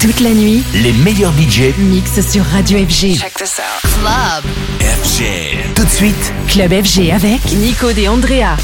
Toute la nuit, les meilleurs DJ mixent sur Radio FG. Check this out. Club FG. Tout de suite, Club FG avec Nico De Andrea.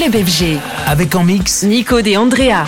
Club FG. Avec en mix Nico De Andrea.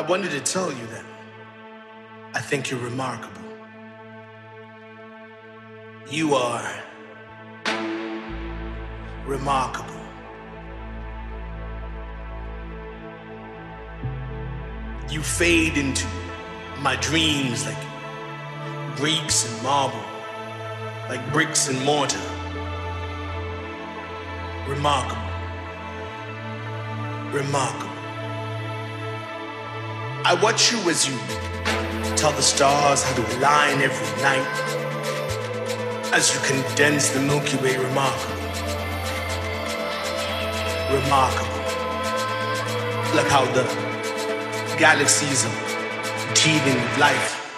I wanted to tell you that I think you're remarkable. You are remarkable. You fade into my dreams like bricks and marble, like bricks and mortar. Remarkable. Remarkable. I watch you as you tell the stars how to align every night, as you condense the Milky Way. Remarkable. Remarkable. Like how the galaxies are teeming with life.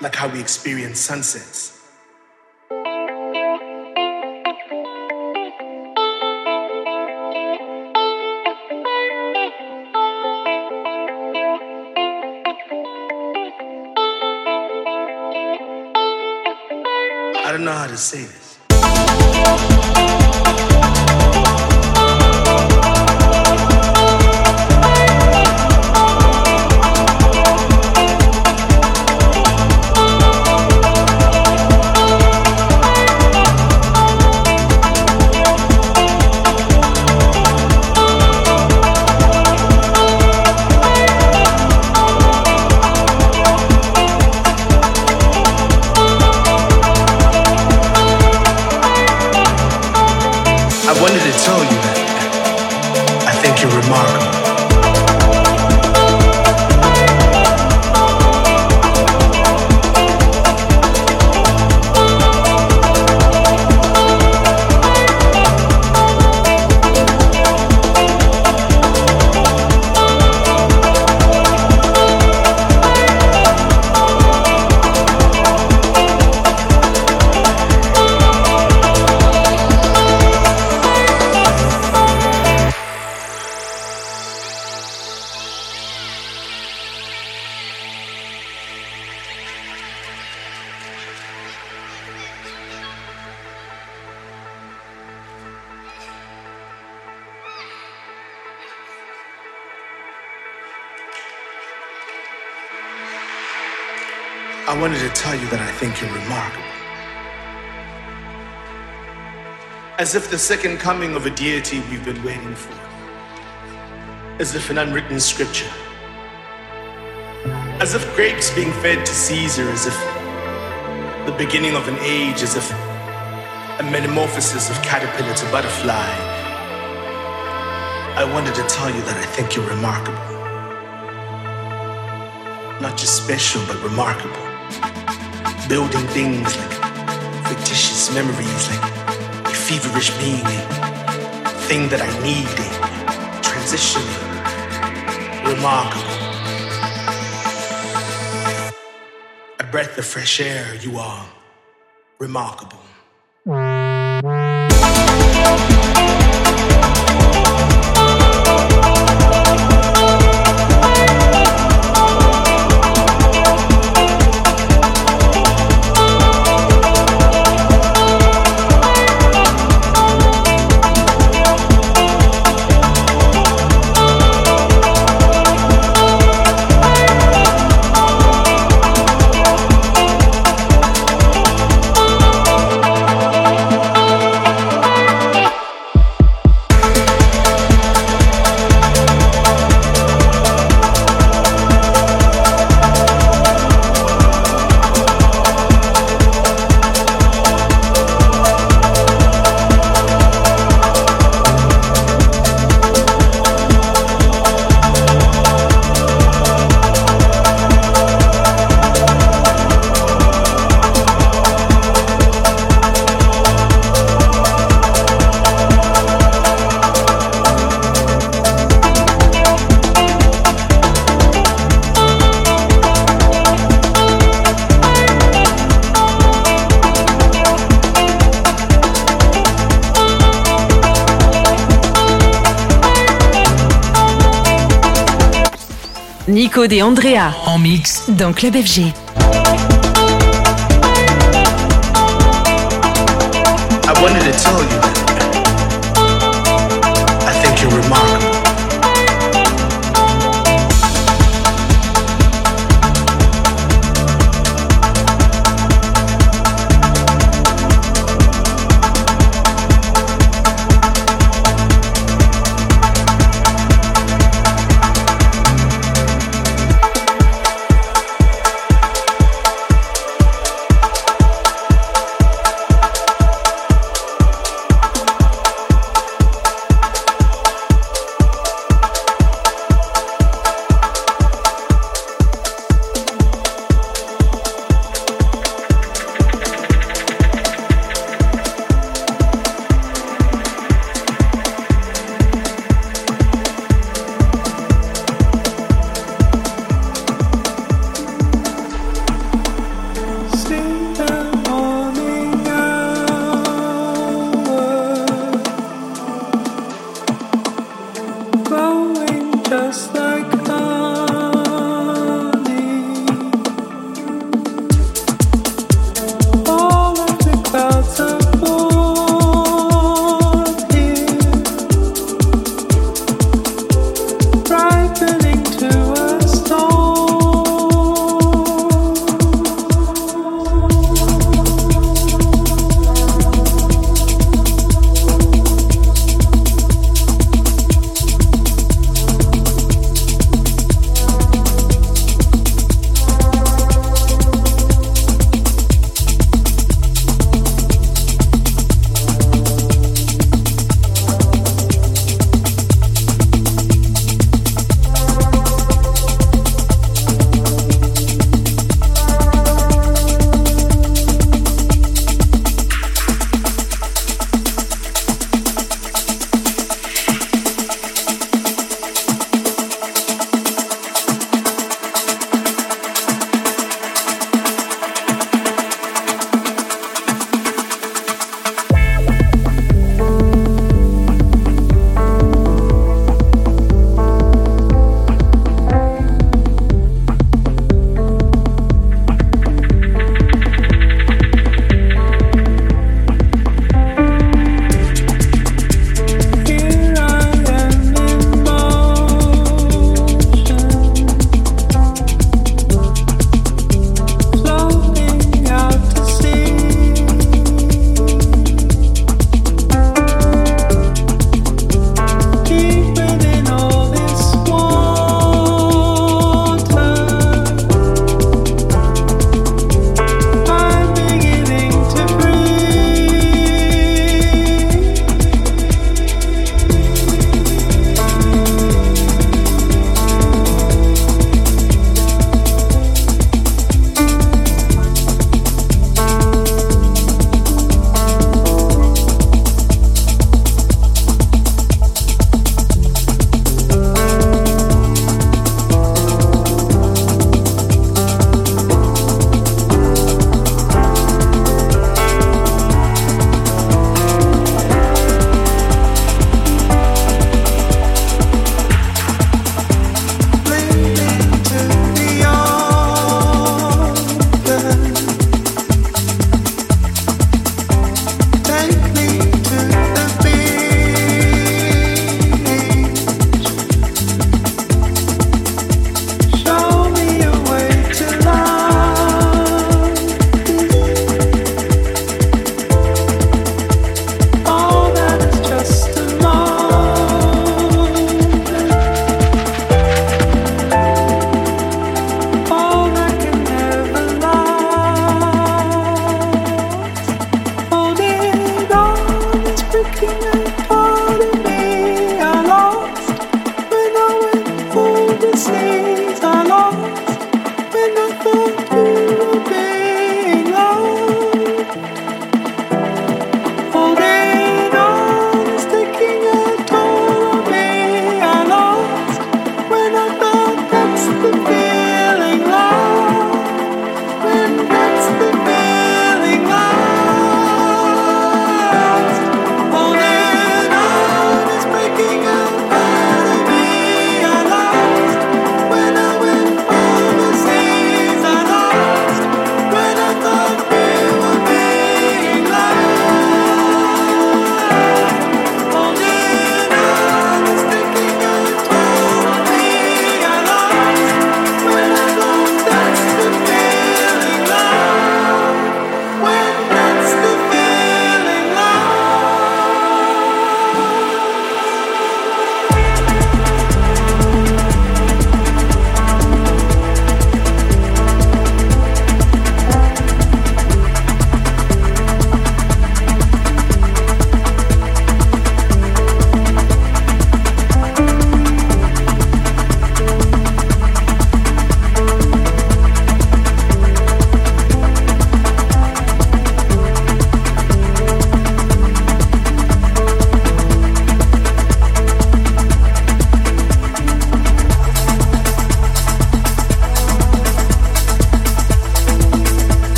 Like how we experience sunsets. I don't know how to say this. wanted to tell you that I think you're remarkable. I wanted to tell you that I think you're remarkable. As if the second coming of a deity we've been waiting for. As if an unwritten scripture. As if grapes being fed to Caesar, as if the beginning of an age, as if a metamorphosis of caterpillar to butterfly. I wanted to tell you that I think you're remarkable. Not just special, but remarkable. Building things like fictitious memories, like a feverish being, a thing that I need, a transition, remarkable. A breath of fresh air, you are remarkable. Nico De Andrea en mix dans Club FG. I wanted to tell you that I think you're remarkable.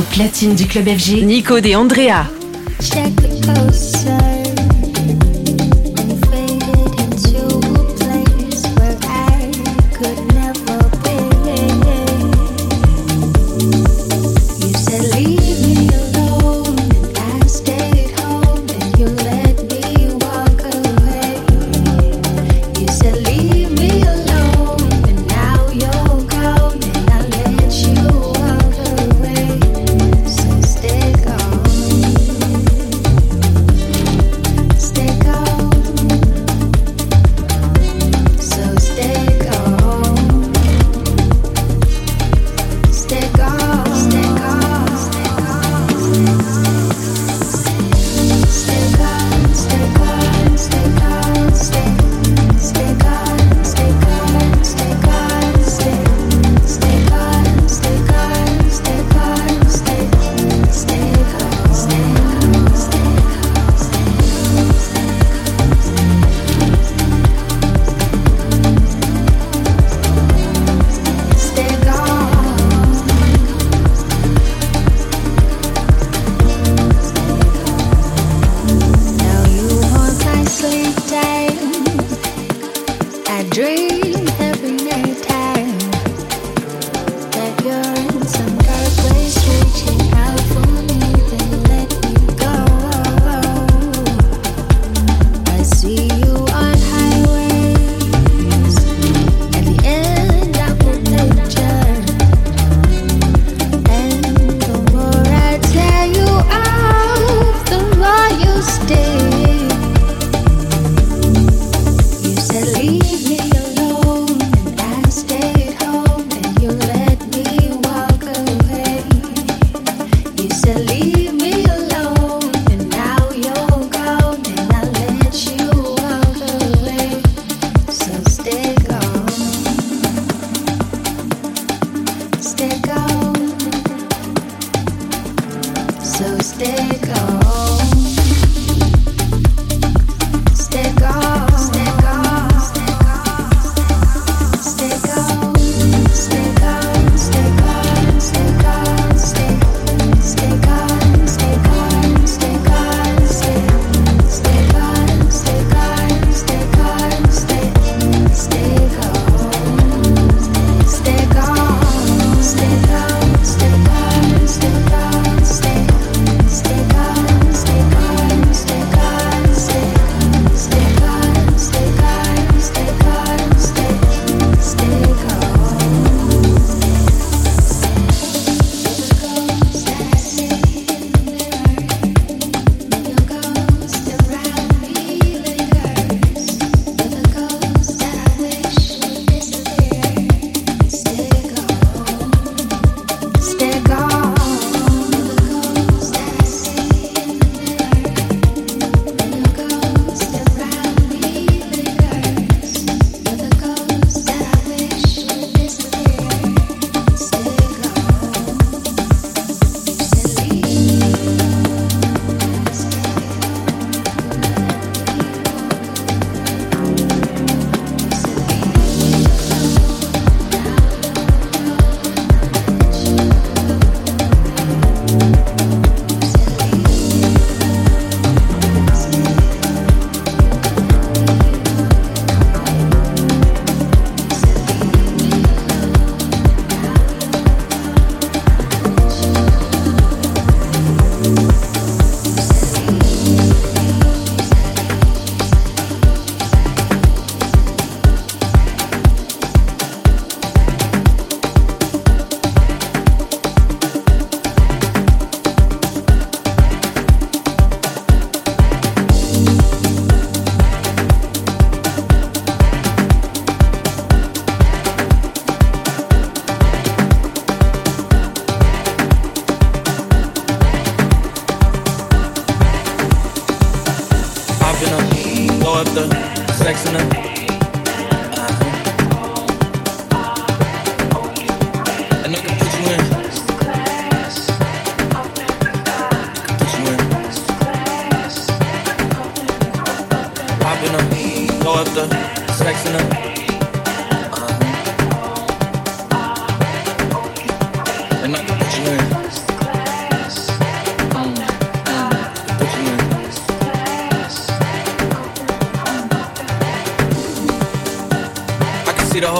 au platine du Club FG, Nico De Andrea. Stay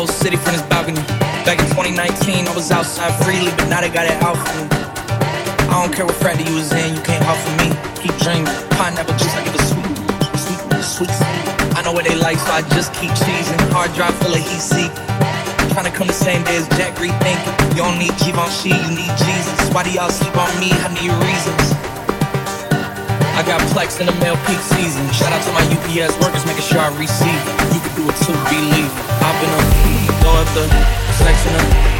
whole city from this balcony. Back in 2019, I was outside freely, but now they got it out for me. I don't care what frat you was in, you can't offer me. Keep dreaming, pineapple juice, I give a sweet, sweet, sweet. I know what they like, so I just keep cheesing. Hard drive full of heat seek. Tryna come the same day as Jack, rethinking. You don't need Givenchy, you need Jesus. Why do y'all sleep on me? I need reasons. I got Plex in the mail peak season. Shout out to my UPS workers, making sure I receive it. You can do it too, believe it. I've been up, throw up the section up.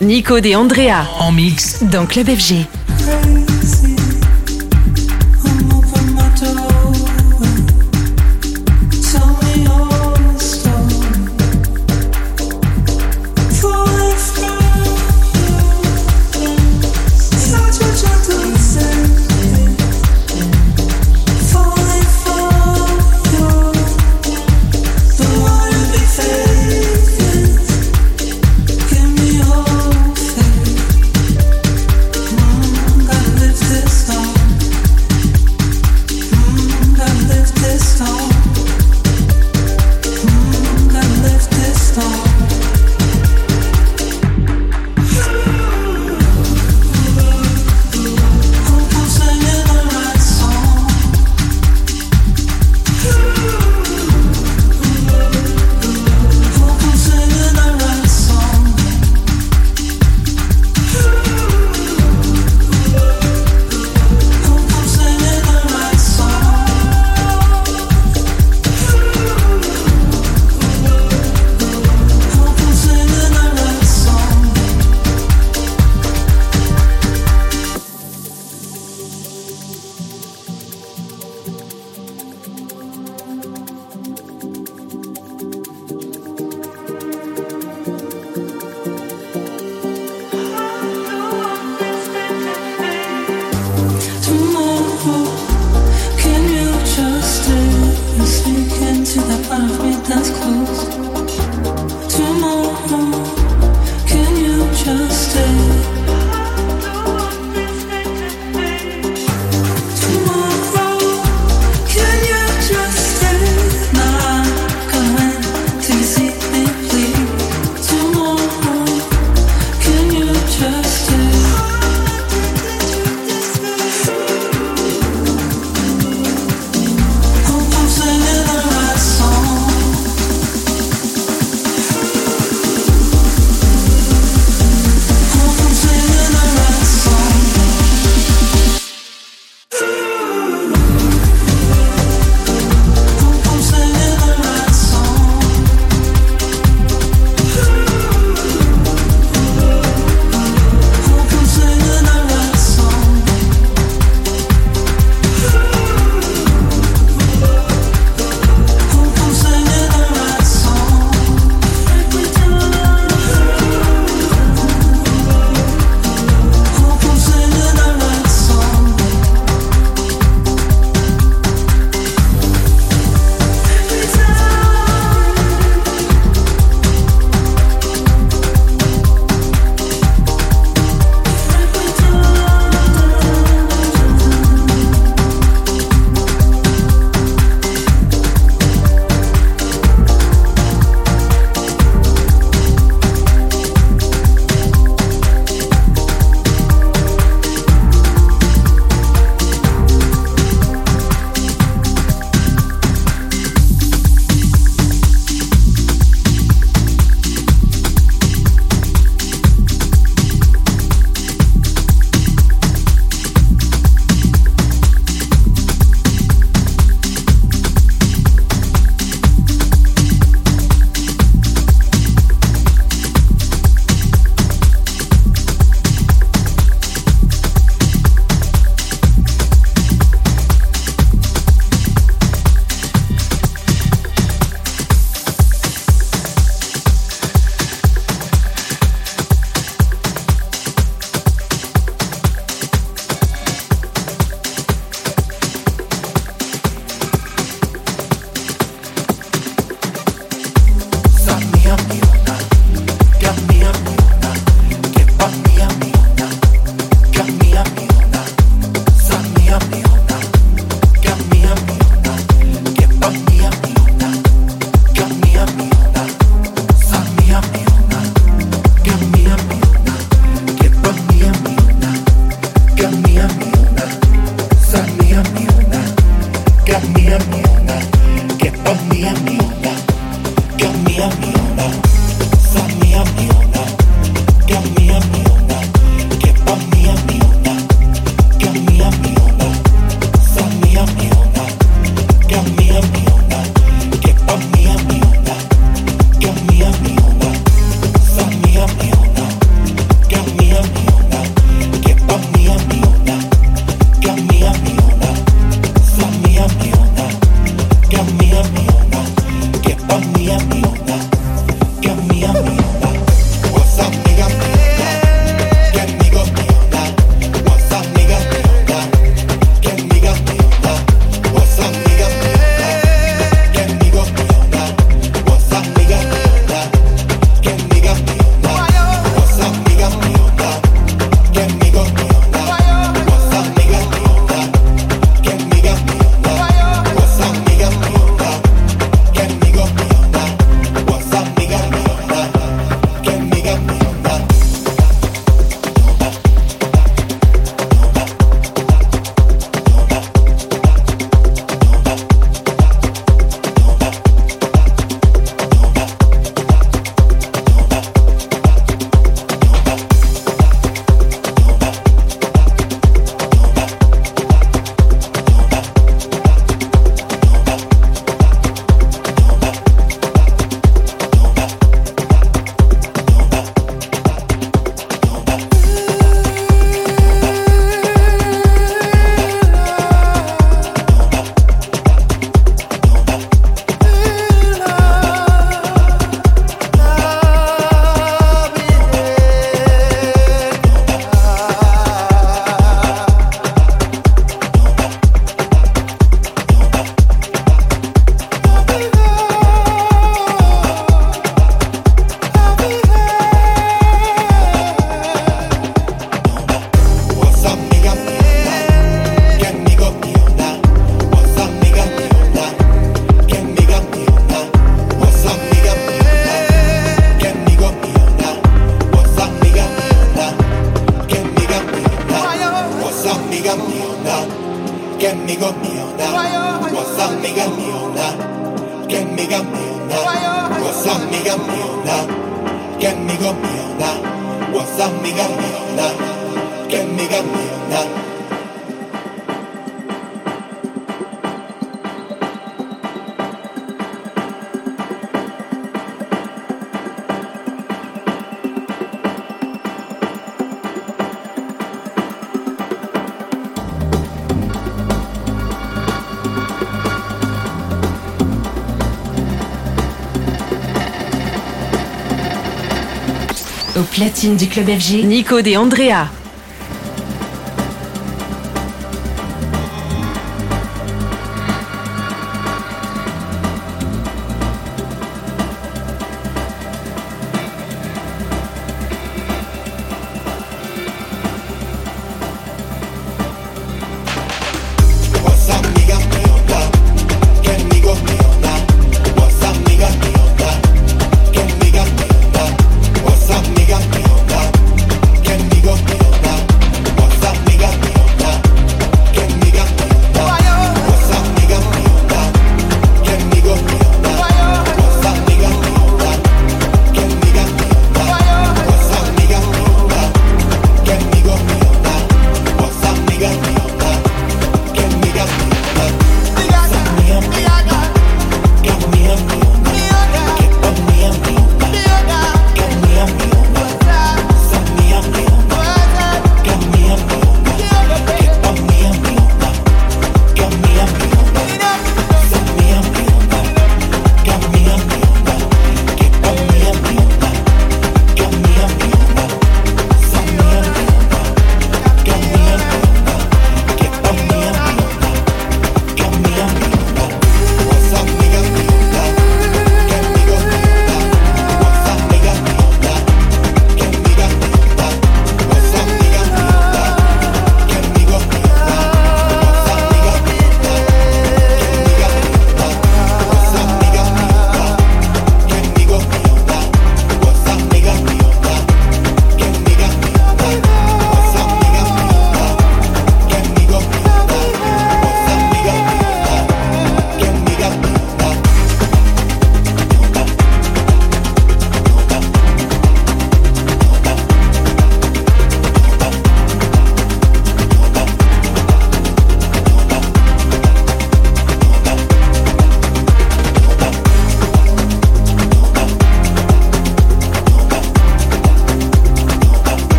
Nico De Andrea en mix dans Club FG. Platine du Club FG, Nico De Andrea.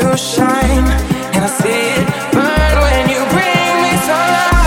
to shine, and I see it burn when you bring me to life.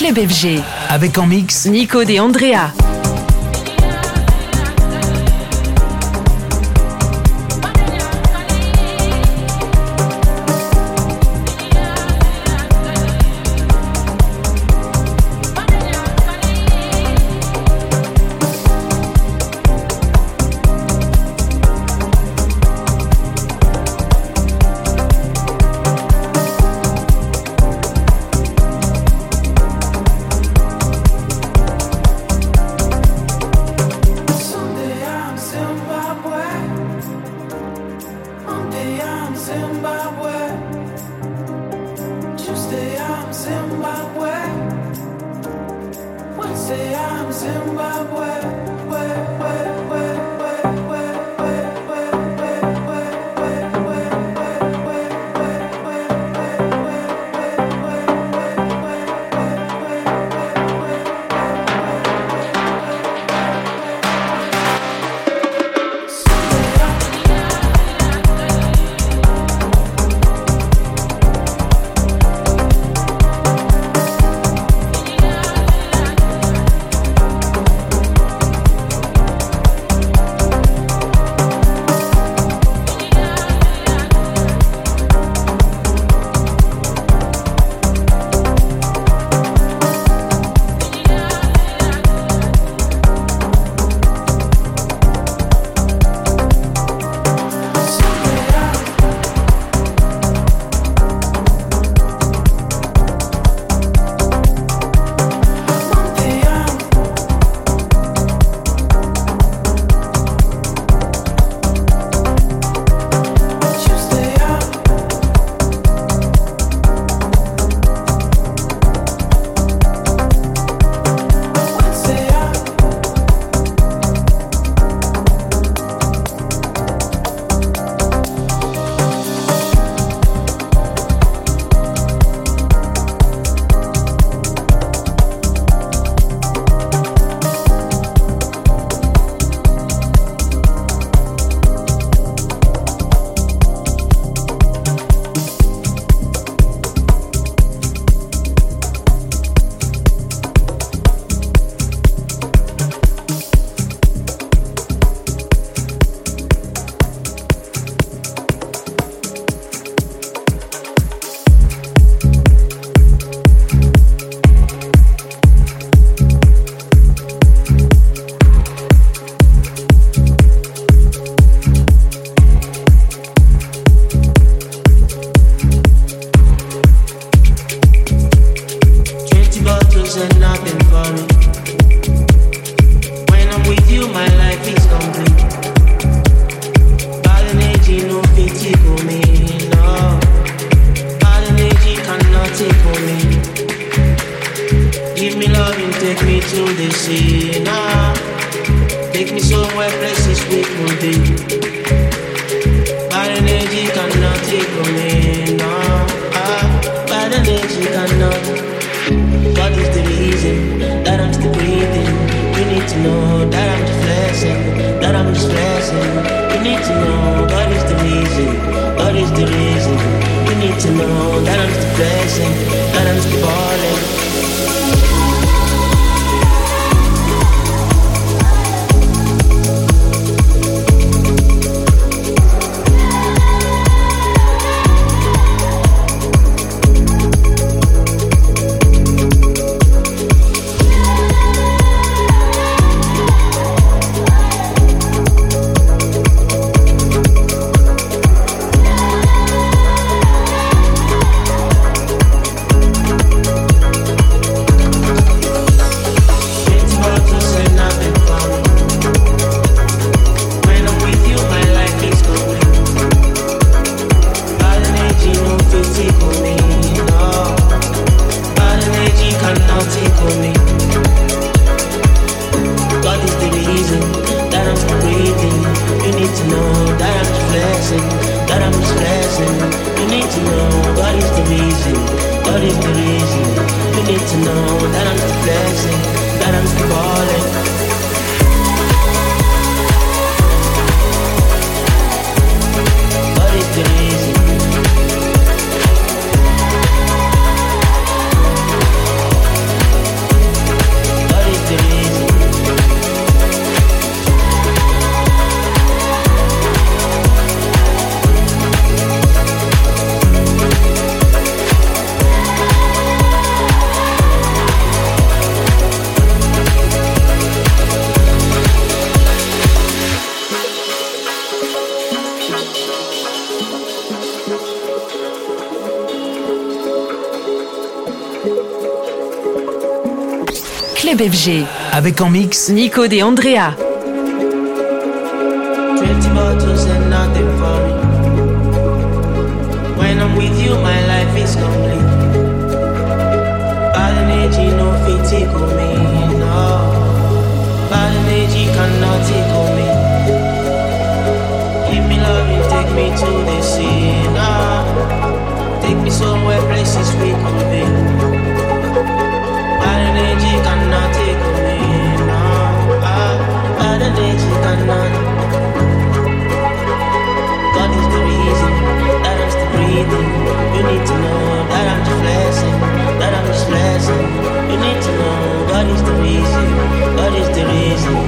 Club FG. Avec en mix Nico De Andrea. Club FG. Avec en mix Nico De Andrea. Take me somewhere, places we could be. Bad energy cannot take me, no. Bad energy cannot. God is the reason that I'm still breathing. You need to know that I'm just blessing, that I'm just blessing. You need to know God is the reason, God is the reason.